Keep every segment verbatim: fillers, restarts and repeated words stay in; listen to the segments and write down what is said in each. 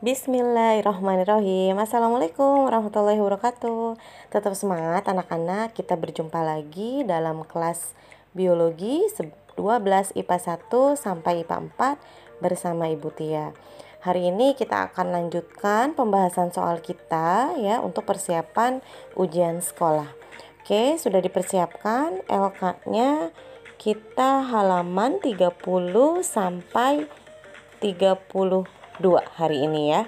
Bismillahirrahmanirrahim. Assalamualaikum warahmatullahi wabarakatuh. Tetap semangat anak-anak, kita berjumpa lagi dalam kelas biologi dua belas I P A satu sampai I P A empat bersama Ibu Tia. Hari ini kita akan lanjutkan pembahasan soal kita ya untuk persiapan ujian sekolah. Oke, sudah dipersiapkan L K-nya kita halaman tiga puluh sampai tiga puluh dua hari ini ya,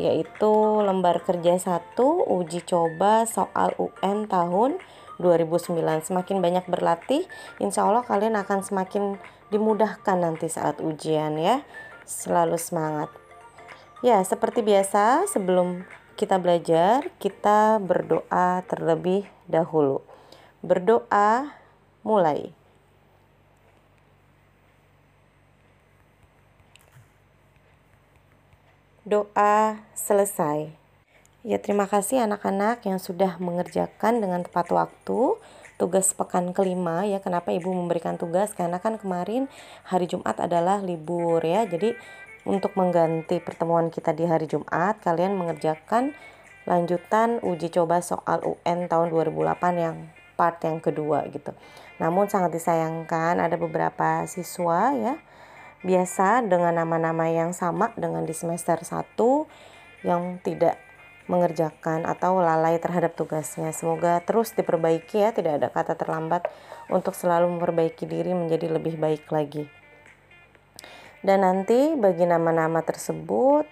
yaitu lembar kerja satu uji coba soal U N tahun dua ribu sembilan. Semakin banyak berlatih, insya Allah kalian akan semakin dimudahkan nanti saat ujian ya. Selalu semangat ya. Seperti biasa, sebelum kita belajar kita berdoa terlebih dahulu. Berdoa mulai. Doa selesai. Ya, terima kasih anak-anak yang sudah mengerjakan dengan tepat waktu tugas pekan kelima ya. Kenapa Ibu memberikan tugas? Karena kan kemarin hari Jumat adalah libur ya. Jadi untuk mengganti pertemuan kita di hari Jumat, kalian mengerjakan lanjutan uji coba soal U N tahun dua ribu delapan yang part yang kedua gitu. Namun sangat disayangkan ada beberapa siswa ya biasa dengan nama-nama yang sama dengan di semester satu yang tidak mengerjakan atau lalai terhadap tugasnya. Semoga terus diperbaiki ya, tidak ada kata terlambat untuk selalu memperbaiki diri menjadi lebih baik lagi. Dan nanti bagi nama-nama tersebut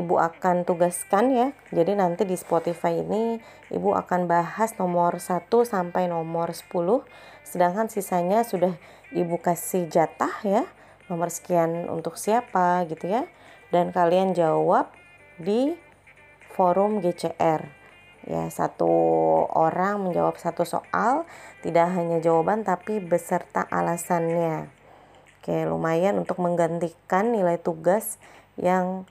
Ibu akan tugaskan ya. Jadi nanti di Spotify ini Ibu akan bahas nomor satu sampai nomor sepuluh, sedangkan sisanya sudah Ibu kasih jatah ya. Nomor sekian untuk siapa gitu ya, dan kalian jawab di forum G C R ya. Satu orang menjawab satu soal, tidak hanya jawaban tapi beserta alasannya. Oke, lumayan untuk menggantikan nilai tugas yang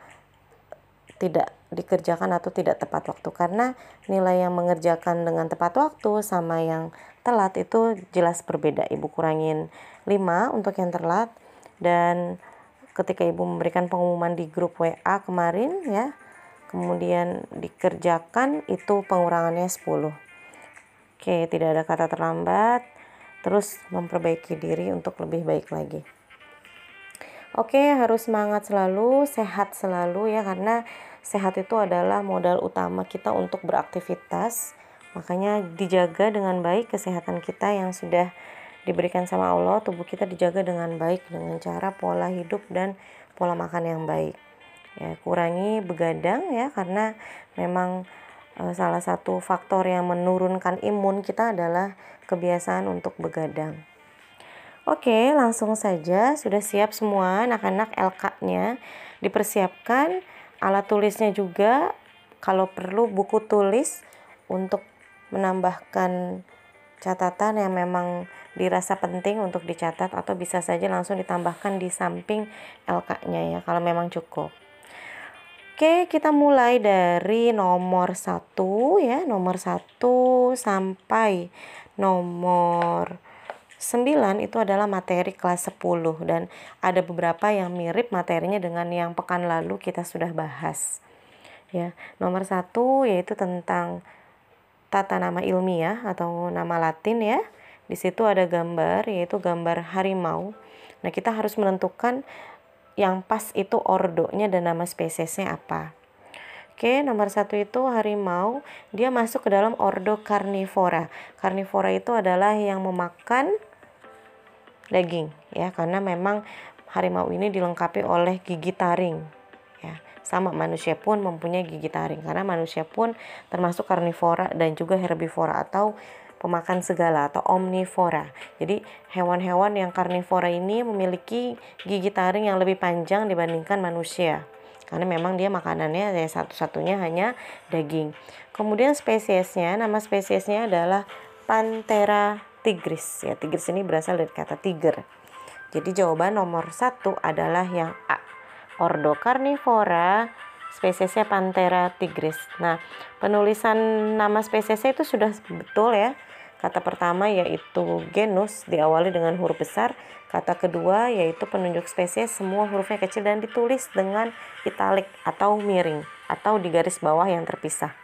tidak dikerjakan atau tidak tepat waktu, karena nilai yang mengerjakan dengan tepat waktu sama yang telat itu jelas berbeda. Ibu kurangin lima untuk yang telat. Dan ketika Ibu memberikan pengumuman di grup W A kemarin ya, kemudian dikerjakan itu pengurangannya sepuluh. Oke, tidak ada kata terlambat, terus memperbaiki diri untuk lebih baik lagi. Oke, harus semangat selalu, sehat selalu ya, karena sehat itu adalah modal utama kita untuk beraktivitas. Makanya dijaga dengan baik kesehatan kita yang sudah diberikan sama Allah. Tubuh kita dijaga dengan baik dengan cara pola hidup dan pola makan yang baik ya. Kurangi begadang ya, karena memang e, salah satu faktor yang menurunkan imun kita adalah kebiasaan untuk begadang. Oke, langsung saja. Sudah siap semua anak-anak? L K-nya dipersiapkan, alat tulisnya juga, kalau perlu buku tulis untuk menambahkan catatan yang memang dirasa penting untuk dicatat, atau bisa saja langsung ditambahkan di samping L K-nya ya kalau memang cukup. Oke, kita mulai dari nomor satu ya, nomor satu sampai nomor sembilan itu adalah materi kelas sepuluh, dan ada beberapa yang mirip materinya dengan yang pekan lalu kita sudah bahas ya. Nomor satu yaitu tentang tata nama ilmiah atau nama Latin ya. Di situ ada gambar, yaitu gambar harimau. Nah, kita harus menentukan yang pas itu ordonya dan nama spesiesnya apa. Oke, nomor satu itu harimau, dia masuk ke dalam ordo karnivora. Karnivora itu adalah yang memakan daging ya, karena memang harimau ini dilengkapi oleh gigi taring ya. Sama manusia pun mempunyai gigi taring, karena manusia pun termasuk karnivora dan juga herbivora atau pemakan segala atau omnivora. Jadi hewan-hewan yang karnivora ini memiliki gigi taring yang lebih panjang dibandingkan manusia, karena memang dia makanannya satu-satunya hanya daging. Kemudian spesiesnya, nama spesiesnya adalah Panthera tigris ya. Tigris ini berasal dari kata tiger. Jadi jawaban nomor satu adalah yang A, ordo karnivora, spesiesnya Panthera tigris. Nah, penulisan nama spesiesnya itu sudah betul ya, Kata pertama yaitu genus diawali dengan huruf besar. Kata kedua yaitu penunjuk spesies, semua hurufnya kecil dan ditulis dengan italik atau miring atau di garis bawah yang terpisah.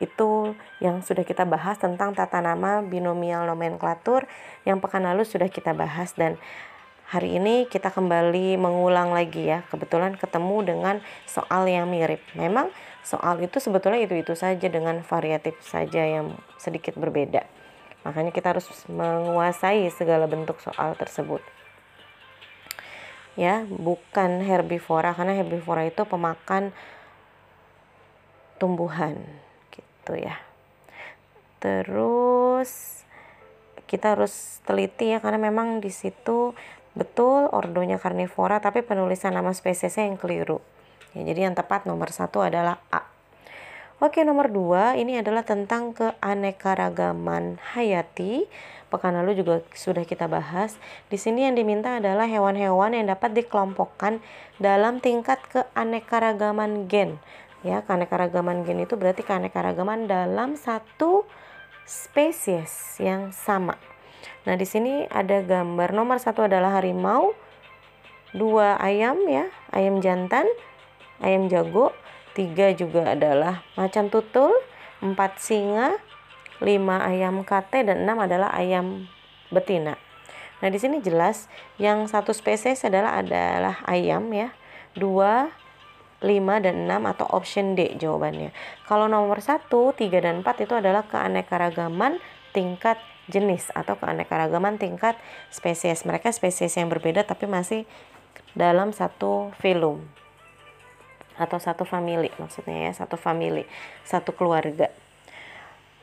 Itu yang sudah kita bahas tentang tata nama binomial nomenklatur yang pekan lalu sudah kita bahas, dan hari ini kita kembali mengulang lagi ya. Kebetulan ketemu dengan soal yang mirip. Memang soal itu sebetulnya itu-itu saja dengan variatif saja yang sedikit berbeda. Makanya kita harus menguasai segala bentuk soal tersebut. Ya, bukan herbivora, karena herbivora itu pemakan tumbuhan gitu ya. Terus kita harus teliti ya, karena memang di situ betul ordonya karnivora tapi penulisan nama spesiesnya yang keliru. Ya, jadi yang tepat nomor satu adalah A. Oke, nomor dua ini adalah tentang keanekaragaman hayati. Pekan lalu juga sudah kita bahas. Di sini yang diminta adalah hewan-hewan yang dapat dikelompokkan dalam tingkat keanekaragaman gen. Ya, keanekaragaman gen itu berarti keanekaragaman dalam satu spesies yang sama. Nah, di sini ada gambar nomor satu adalah harimau, dua ayam ya, ayam jantan, ayam jago. Tiga juga adalah macan tutul, empat singa, lima ayam kate, dan enam adalah ayam betina. Nah, di sini jelas yang satu spesies adalah adalah ayam ya, dua, lima, dan enam atau option D jawabannya. Kalau nomor satu, tiga, dan empat itu adalah keanekaragaman tingkat jenis atau keanekaragaman tingkat spesies. Mereka spesies yang berbeda tapi masih dalam satu filum atau satu famili, maksudnya ya, satu famili, satu keluarga.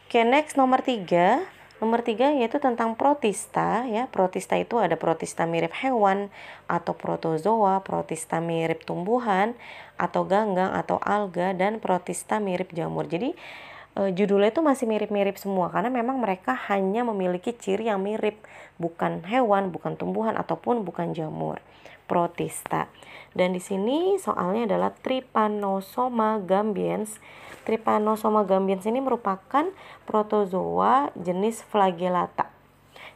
Oke, next nomor tiga. Nomor tiga yaitu tentang protista ya. Protista itu ada protista mirip hewan atau protozoa, protista mirip tumbuhan atau ganggang atau alga, dan protista mirip jamur. Jadi eh, judulnya itu masih mirip-mirip semua karena memang mereka hanya memiliki ciri yang mirip, bukan hewan, bukan tumbuhan ataupun bukan jamur. Protista. Dan di sini soalnya adalah Trypanosoma gambiense. Trypanosoma gambiense ini merupakan protozoa jenis flagellata.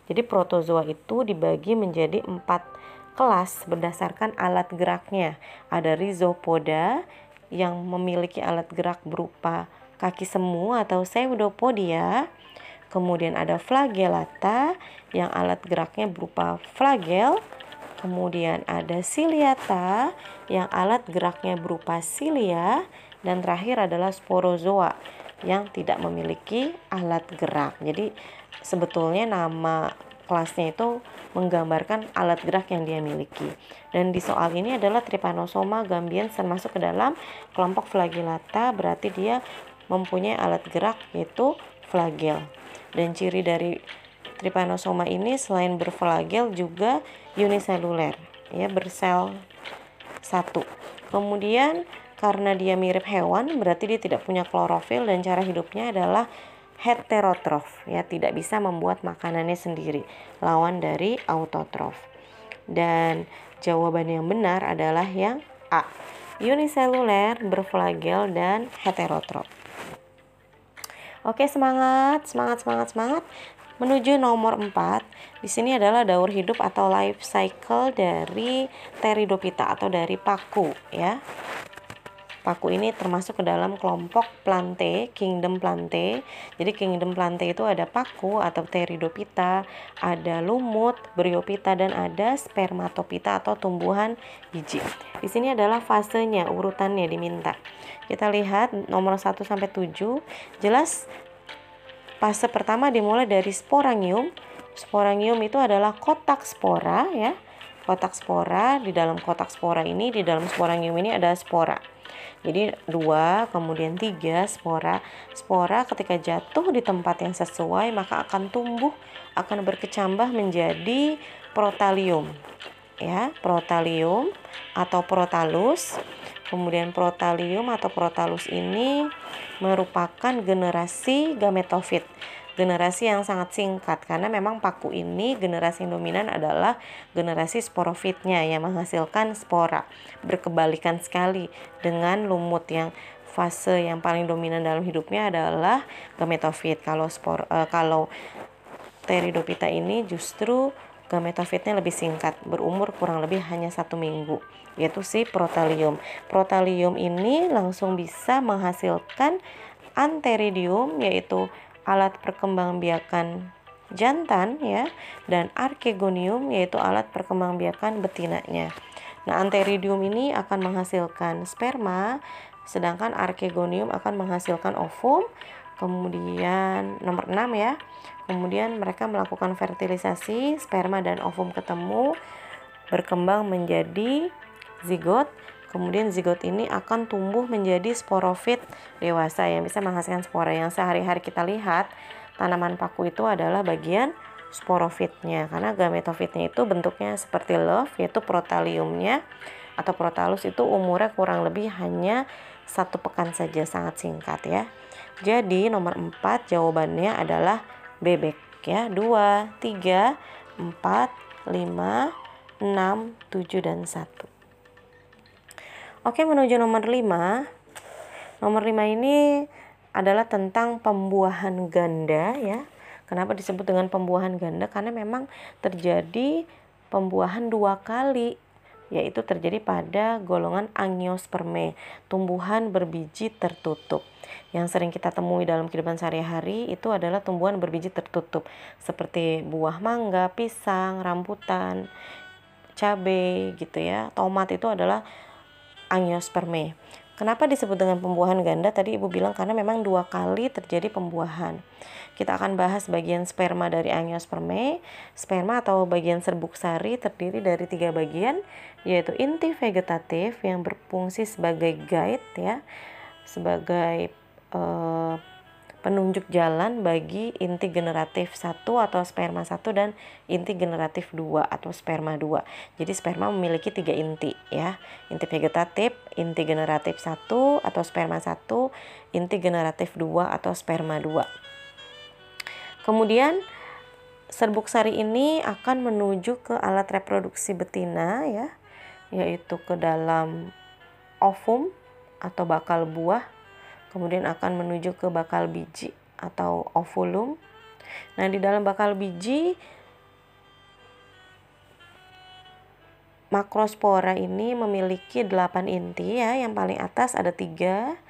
Jadi protozoa itu dibagi menjadi empat kelas berdasarkan alat geraknya. Ada rizopoda yang memiliki alat gerak berupa kaki semu atau pseudopodia. Kemudian ada flagellata yang alat geraknya berupa flagel. Kemudian ada ciliata yang alat geraknya berupa cilia, dan terakhir adalah sporozoa yang tidak memiliki alat gerak. Jadi sebetulnya nama kelasnya itu menggambarkan alat gerak yang dia miliki. Dan di soal ini adalah Trypanosoma gambiense termasuk ke dalam kelompok flagellata, berarti dia mempunyai alat gerak yaitu flagel. Dan ciri dari Trypanosoma ini selain berflagel juga uniseluler ya, bersel satu. Kemudian karena dia mirip hewan berarti dia tidak punya klorofil dan cara hidupnya adalah heterotrof ya, tidak bisa membuat makanannya sendiri, lawan dari autotrof. Dan jawaban yang benar adalah yang A, uniseluler, berflagel, dan heterotrof. Oke, semangat, semangat, semangat, semangat. Menuju nomor empat, di sini adalah daur hidup atau life cycle dari Pteridophyta atau dari paku ya. Paku ini termasuk ke dalam kelompok Plantae, kingdom Plantae. Jadi kingdom Plantae itu ada paku atau Pteridophyta, ada lumut, Bryophyta, dan ada Spermatophyta atau tumbuhan biji. Di sini adalah fasenya, urutannya diminta. Kita lihat nomor satu sampai tujuh. Jelas fase pertama dimulai dari sporangium. Sporangium itu adalah kotak spora ya. Kotak spora, di dalam kotak spora ini, di dalam sporangium ini ada spora. Jadi dua, kemudian tiga spora. Spora ketika jatuh di tempat yang sesuai maka akan tumbuh, akan berkecambah menjadi protalium. Ya, protalium atau protalus. Kemudian protalium atau protalus ini merupakan generasi gametofit. Generasi yang sangat singkat karena memang paku ini generasi dominan adalah generasi sporofitnya yang menghasilkan spora. Berkebalikan sekali dengan lumut yang fase yang paling dominan dalam hidupnya adalah gametofit. Kalau spor, eh, kalau Pteridophyta ini justru gametofitnya lebih singkat, berumur kurang lebih hanya satu minggu, yaitu si protalium. Protalium ini langsung bisa menghasilkan antheridium, yaitu alat perkembangbiakan jantan ya, dan archegonium, yaitu alat perkembangbiakan betinanya. Nah, antheridium ini akan menghasilkan sperma, sedangkan archegonium akan menghasilkan ovum. Kemudian nomor enam ya. Kemudian mereka melakukan fertilisasi, sperma dan ovum ketemu, berkembang menjadi zigot. Kemudian zigot ini akan tumbuh menjadi sporofit dewasa yang bisa menghasilkan spora yang sehari-hari kita lihat. Tanaman paku itu adalah bagian sporofitnya, karena gametofitnya itu bentuknya seperti love, yaitu protaliumnya atau protalus itu umurnya kurang lebih hanya satu pekan saja, sangat singkat ya. Jadi nomor empat jawabannya adalah bebek ya. Dua, tiga, empat, lima, enam, tujuh, dan satu. Oke, menuju nomor lima. Nomor lima ini adalah tentang pembuahan ganda ya. Kenapa disebut dengan pembuahan ganda? Karena memang terjadi pembuahan dua kali, yaitu terjadi pada golongan angiospermae, tumbuhan berbiji tertutup. Yang sering kita temui dalam kehidupan sehari-hari itu adalah tumbuhan berbiji tertutup seperti buah mangga, pisang, rambutan, cabai gitu ya. Tomat itu adalah angiospermae. Kenapa disebut dengan pembuahan ganda? Tadi Ibu bilang karena memang dua kali terjadi pembuahan. Kita akan bahas bagian sperma dari angiospermae. Sperma atau bagian serbuk sari terdiri dari tiga bagian, yaitu inti vegetatif yang berfungsi sebagai guide ya, sebagai eh, penunjuk jalan bagi inti generatif satu atau sperma satu dan inti generatif dua atau sperma dua. Jadi sperma memiliki tiga inti ya. Inti vegetatif, inti generatif satu atau sperma satu, inti generatif dua atau sperma dua. Kemudian serbuk sari ini akan menuju ke alat reproduksi betina ya, yaitu ke dalam ovum atau bakal buah, kemudian akan menuju ke bakal biji atau ovulum. Nah, di dalam bakal biji makrospora ini memiliki delapan inti ya. Yang paling atas ada tiga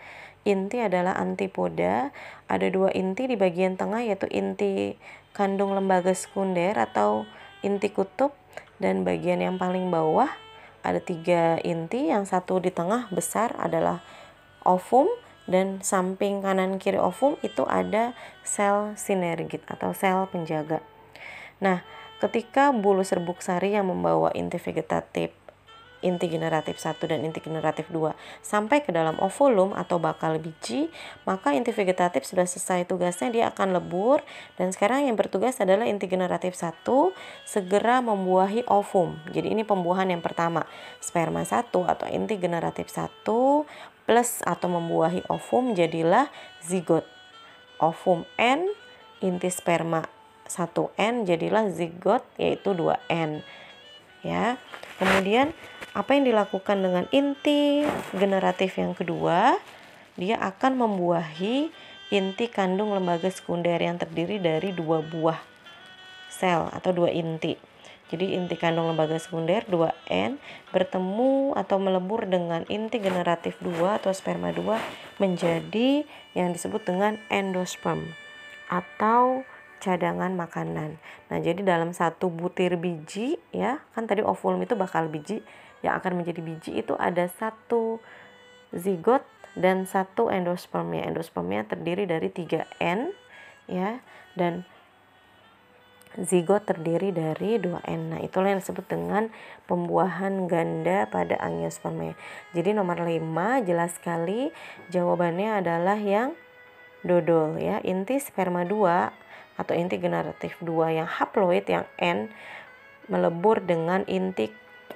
inti adalah antipoda, ada dua inti di bagian tengah yaitu inti kandung lembaga sekunder atau inti kutub, dan bagian yang paling bawah ada tiga inti, yang satu di tengah besar adalah ovum, dan samping kanan kiri ovum itu ada sel sinergit atau sel penjaga. Nah, ketika bulu serbuk sari yang membawa inti vegetatif, inti generatif satu dan inti generatif dua sampai ke dalam ovulum atau bakal biji, maka inti vegetatif sudah selesai tugasnya, dia akan lebur, dan sekarang yang bertugas adalah inti generatif satu segera membuahi ovum. Jadi ini pembuahan yang pertama, sperma satu atau inti generatif satu plus atau membuahi ovum jadilah zigot. Ovum N, inti sperma satu N jadilah zigot yaitu dua N ya. Kemudian apa yang dilakukan dengan inti generatif yang kedua? Dia akan membuahi inti kandung lembaga sekunder yang terdiri dari dua buah sel atau dua inti. Jadi inti kandung lembaga sekunder dua N bertemu atau melebur dengan inti generatif dua atau sperma dua menjadi yang disebut dengan endosperm atau cadangan makanan. Nah, jadi dalam satu butir biji ya, kan tadi ovulum itu bakal biji, yang akan menjadi biji itu ada satu zigot dan satu endospermnya. Endospermnya terdiri dari tiga N ya, dan zigot terdiri dari dua N. Nah, itulah yang disebut dengan pembuahan ganda pada angiospermae. Jadi nomor lima jelas sekali jawabannya adalah yang dodol ya, inti sperma dua atau inti generatif dua yang haploid yang N melebur dengan inti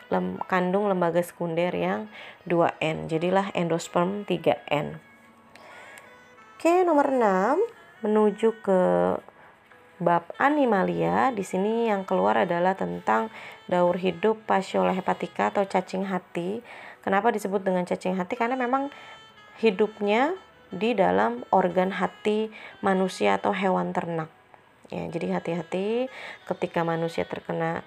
lem, kandung lembaga sekunder yang dua N. Jadilah endosperm tiga N. Oke, nomor enam menuju ke bab animalia. Di sini yang keluar adalah tentang daur hidup Fasciola hepatica atau cacing hati. Kenapa disebut dengan cacing hati? Karena memang hidupnya di dalam organ hati manusia atau hewan ternak. ya. Jadi hati-hati ketika manusia terkena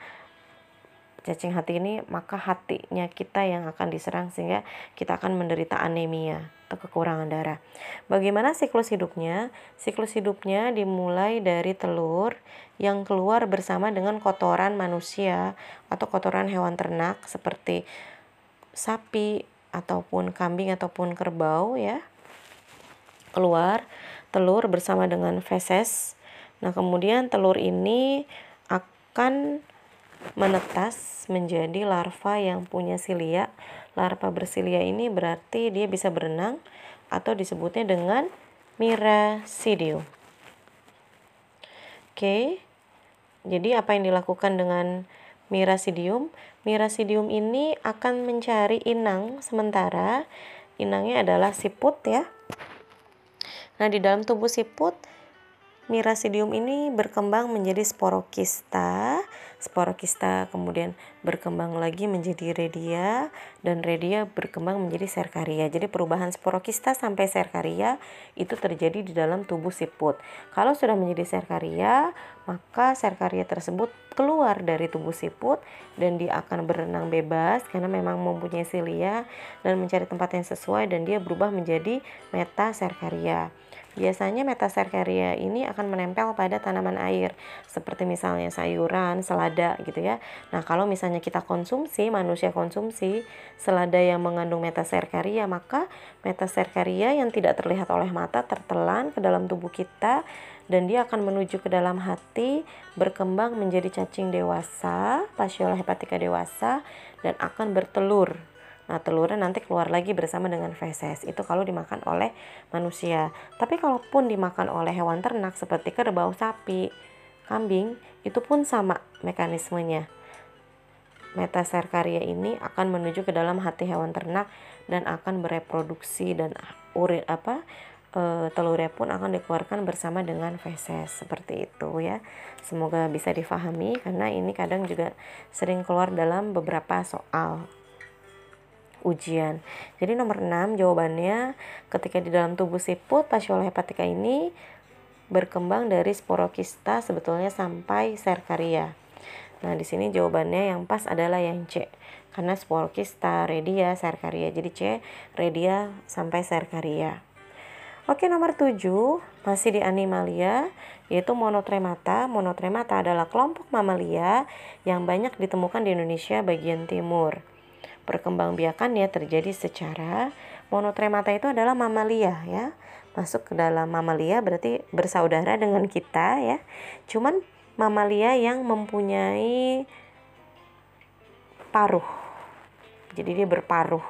cacing hati ini, maka hatinya kita yang akan diserang sehingga kita akan menderita anemia atau kekurangan darah. Bagaimana siklus hidupnya? Siklus hidupnya dimulai dari telur yang keluar bersama dengan kotoran manusia atau kotoran hewan ternak seperti sapi ataupun kambing ataupun kerbau ya. Keluar telur bersama dengan feses. Nah, kemudian telur ini akan menetas menjadi larva yang punya silia. Larva bersilia ini berarti dia bisa berenang atau disebutnya dengan mirasidium. Oke, jadi apa yang dilakukan dengan mirasidium? Mirasidium ini akan mencari inang sementara. Inangnya adalah siput ya. Nah, di dalam tubuh siput mirasidium ini berkembang menjadi sporokista. Sporokista kemudian berkembang lagi menjadi redia, dan redia berkembang menjadi serkaria. Jadi perubahan sporokista sampai serkaria itu terjadi di dalam tubuh siput. Kalau sudah menjadi serkaria, maka serkaria tersebut keluar dari tubuh siput dan dia akan berenang bebas karena memang mempunyai silia dan mencari tempat yang sesuai, dan dia berubah menjadi metaserkaria. Biasanya metaserkaria ini akan menempel pada tanaman air seperti misalnya sayuran, selada gitu ya. Nah, kalau misalnya kita konsumsi, manusia konsumsi selada yang mengandung metaserkaria, maka metaserkaria yang tidak terlihat oleh mata tertelan ke dalam tubuh kita dan dia akan menuju ke dalam hati, berkembang menjadi cacing dewasa, Fasciola hepatica dewasa, dan akan bertelur. Nah, telurnya nanti keluar lagi bersama dengan feses. Itu kalau dimakan oleh manusia. Tapi kalaupun dimakan oleh hewan ternak seperti kerbau, sapi, kambing, itu pun sama mekanismenya. Metaserkaria ini akan menuju ke dalam hati hewan ternak dan akan bereproduksi, dan urin apa e, telurnya pun akan dikeluarkan bersama dengan feses. Seperti itu ya. Semoga bisa difahami karena ini kadang juga sering keluar dalam beberapa soal ujian. Jadi nomor enam jawabannya, ketika di dalam tubuh siput Fasciola hepatica ini berkembang dari sporokista sebetulnya sampai serkaria. Nah, di sini jawabannya yang pas adalah yang C. Karena sporokista, redia, serkaria. Jadi C, redia sampai serkaria. Oke, nomor tujuh masih di animalia, yaitu monotremata. Monotremata adalah kelompok mamalia yang banyak ditemukan di Indonesia bagian timur. Perkembangbiakannya terjadi secara monotremata itu adalah mamalia ya. Masuk ke dalam mamalia berarti bersaudara dengan kita ya. Cuman mamalia yang mempunyai paruh. Jadi dia berparuh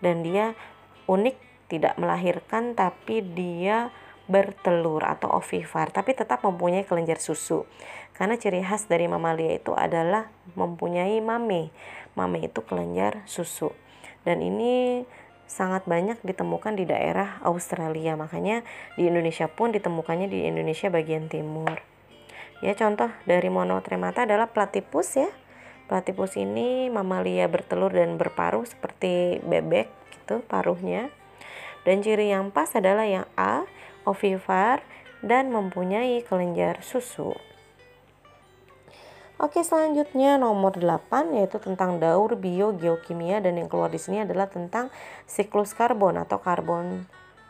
dan dia unik, tidak melahirkan tapi dia bertelur atau ovipar, tapi tetap mempunyai kelenjar susu. Karena ciri khas dari mamalia itu adalah mempunyai mame. Mame itu kelenjar susu. Dan ini sangat banyak ditemukan di daerah Australia. Makanya di Indonesia pun ditemukannya di Indonesia bagian timur. Ya, contoh dari monotremata adalah Platipus ya. Platipus ini mamalia bertelur dan berparuh seperti bebek gitu paruhnya. Dan ciri yang pas adalah yang A, ovipar dan mempunyai kelenjar susu. Oke, selanjutnya nomor delapan yaitu tentang daur biogeokimia, dan yang keluar di sini adalah tentang siklus karbon atau carbon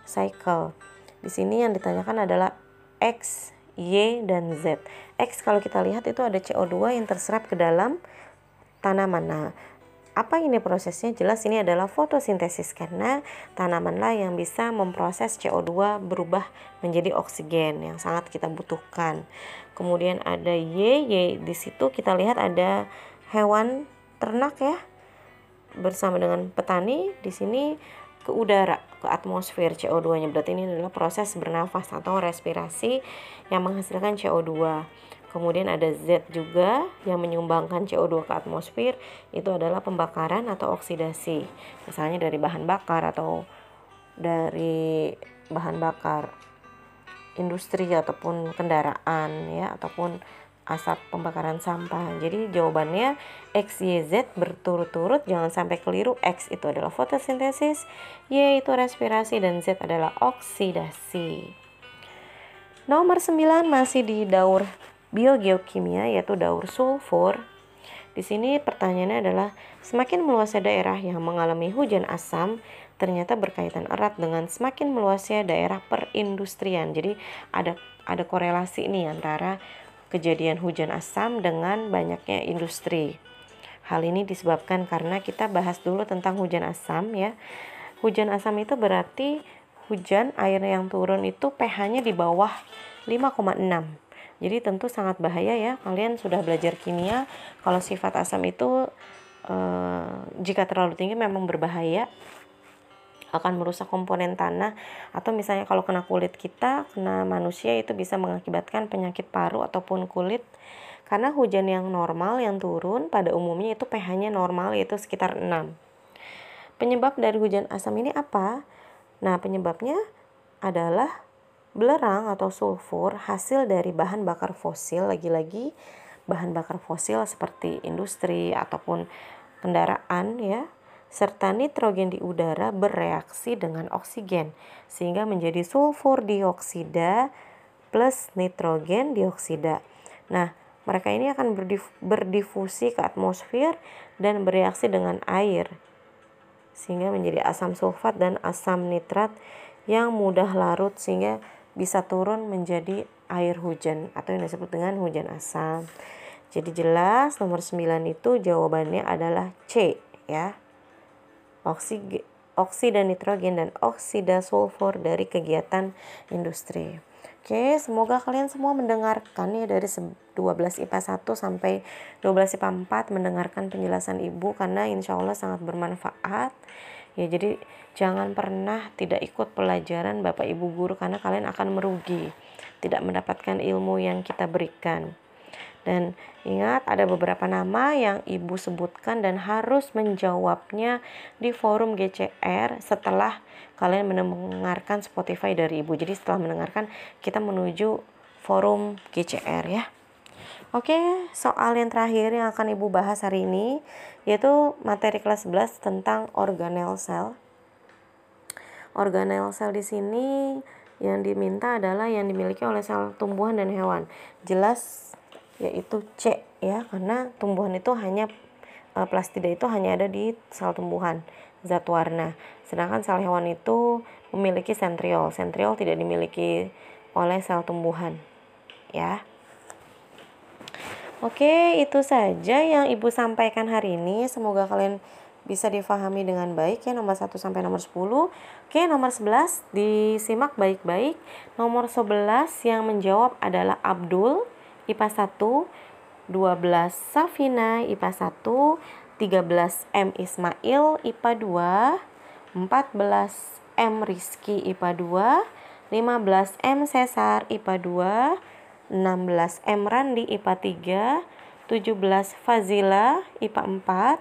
cycle. Di sini yang ditanyakan adalah X, Y, dan Z. X kalau kita lihat itu ada C O dua yang terserap ke dalam tanaman. Nah, apa ini prosesnya? Jelas ini adalah fotosintesis karena tanamanlah yang bisa memproses C O dua berubah menjadi oksigen yang sangat kita butuhkan. Kemudian ada Y, Y di situ kita lihat ada hewan ternak ya bersama dengan petani, di sini ke udara, ke atmosfer C O dua-nya, berarti ini adalah proses bernafas atau respirasi yang menghasilkan C O dua. Kemudian ada Z juga yang menyumbangkan C O dua ke atmosfer, itu adalah pembakaran atau oksidasi. Misalnya dari bahan bakar atau dari bahan bakar industri ataupun kendaraan ya, ataupun asap pembakaran sampah. Jadi jawabannya X, Y, Z berturut-turut, jangan sampai keliru. X itu adalah fotosintesis, Y itu respirasi, dan Z adalah oksidasi. Nomor sembilan masih di daur biogeokimia, yaitu daur sulfur. Di sini pertanyaannya adalah, semakin meluasnya daerah yang mengalami hujan asam ternyata berkaitan erat dengan semakin meluasnya daerah perindustrian. Jadi ada ada korelasi nih antara kejadian hujan asam dengan banyaknya industri. Hal ini disebabkan karena kita bahas dulu tentang hujan asam ya. Hujan asam itu berarti hujan air yang turun itu pH-nya di bawah lima koma enam. Jadi tentu sangat bahaya ya. Kalian sudah belajar kimia, kalau sifat asam itu eh, jika terlalu tinggi memang berbahaya, akan merusak komponen tanah, atau misalnya kalau kena kulit kita, kena manusia, itu bisa mengakibatkan penyakit paru ataupun kulit. Karena hujan yang normal yang turun pada umumnya itu pH-nya normal, yaitu sekitar enam. Penyebab dari hujan asam ini apa? Nah, penyebabnya adalah belerang atau sulfur hasil dari bahan bakar fosil, lagi-lagi bahan bakar fosil seperti industri ataupun kendaraan ya, serta nitrogen di udara bereaksi dengan oksigen sehingga menjadi sulfur dioksida plus nitrogen dioksida. Nah, mereka ini akan berdif- berdifusi ke atmosfer dan bereaksi dengan air sehingga menjadi asam sulfat dan asam nitrat yang mudah larut sehingga bisa turun menjadi air hujan atau yang disebut dengan hujan asam. Jadi jelas nomor sembilan itu jawabannya adalah C ya. Oksigen, oksida nitrogen dan oksida sulfur dari kegiatan industri. Oke, semoga kalian semua mendengarkan ya, dari dua belas I P A satu sampai dua belas I P A empat mendengarkan penjelasan Ibu, karena insya Allah sangat bermanfaat. Ya, jadi jangan pernah tidak ikut pelajaran Bapak Ibu guru, karena kalian akan merugi tidak mendapatkan ilmu yang kita berikan. Dan ingat, ada beberapa nama yang Ibu sebutkan dan harus menjawabnya di forum G C R setelah kalian mendengarkan Spotify dari Ibu. Jadi setelah mendengarkan, kita menuju forum G C R ya. Oke, soal yang terakhir yang akan Ibu bahas hari ini yaitu materi kelas sebelas tentang organel sel. Organel sel di sini yang diminta adalah yang dimiliki oleh sel tumbuhan dan hewan. Jelas yaitu C ya, karena tumbuhan itu hanya plastida itu hanya ada di sel tumbuhan, zat warna. Sedangkan sel hewan itu memiliki sentriol. Sentriol tidak dimiliki oleh sel tumbuhan ya. Oke, itu saja yang Ibu sampaikan hari ini. Semoga kalian bisa difahami dengan baik ya, nomor satu sampai nomor sepuluh. Oke, nomor sebelas disimak baik-baik. Nomor sebelas yang menjawab adalah Abdul, I P A satu, dua belas Safina, I P A satu, tiga belas M Ismail, I P A dua, empat belas M Rizky, I P A dua, lima belas M Cesar, I P A dua, enam belas M Randi, I P A tiga, tujuh belas Fazila, I P A empat,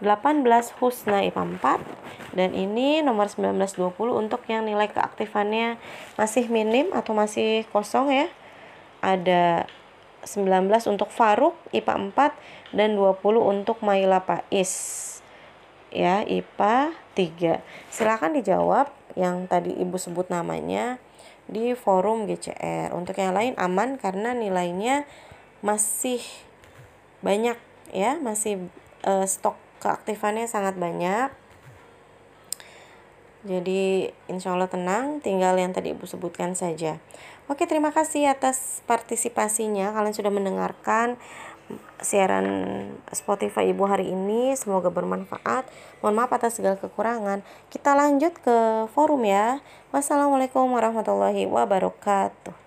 delapan belas Husna, I P A empat. Dan ini nomor sembilan belas dua puluh untuk yang nilai keaktifannya masih minim atau masih kosong ya. Ada sembilan belas untuk Faruk, I P A empat, dan dua puluh untuk Maila Pais ya, I P A tiga. Silakan dijawab yang tadi Ibu sebut namanya di forum G C R. Untuk yang lain aman karena nilainya masih banyak ya, masih uh, stok keaktifannya sangat banyak. Jadi insya Allah tenang, tinggal yang tadi Ibu sebutkan saja. Oke, terima kasih atas partisipasinya. Kalian sudah mendengarkan siaran Spotify Ibu hari ini, semoga bermanfaat. Mohon maaf atas segala kekurangan. Kita lanjut ke forum ya. Wassalamualaikum warahmatullahi wabarakatuh.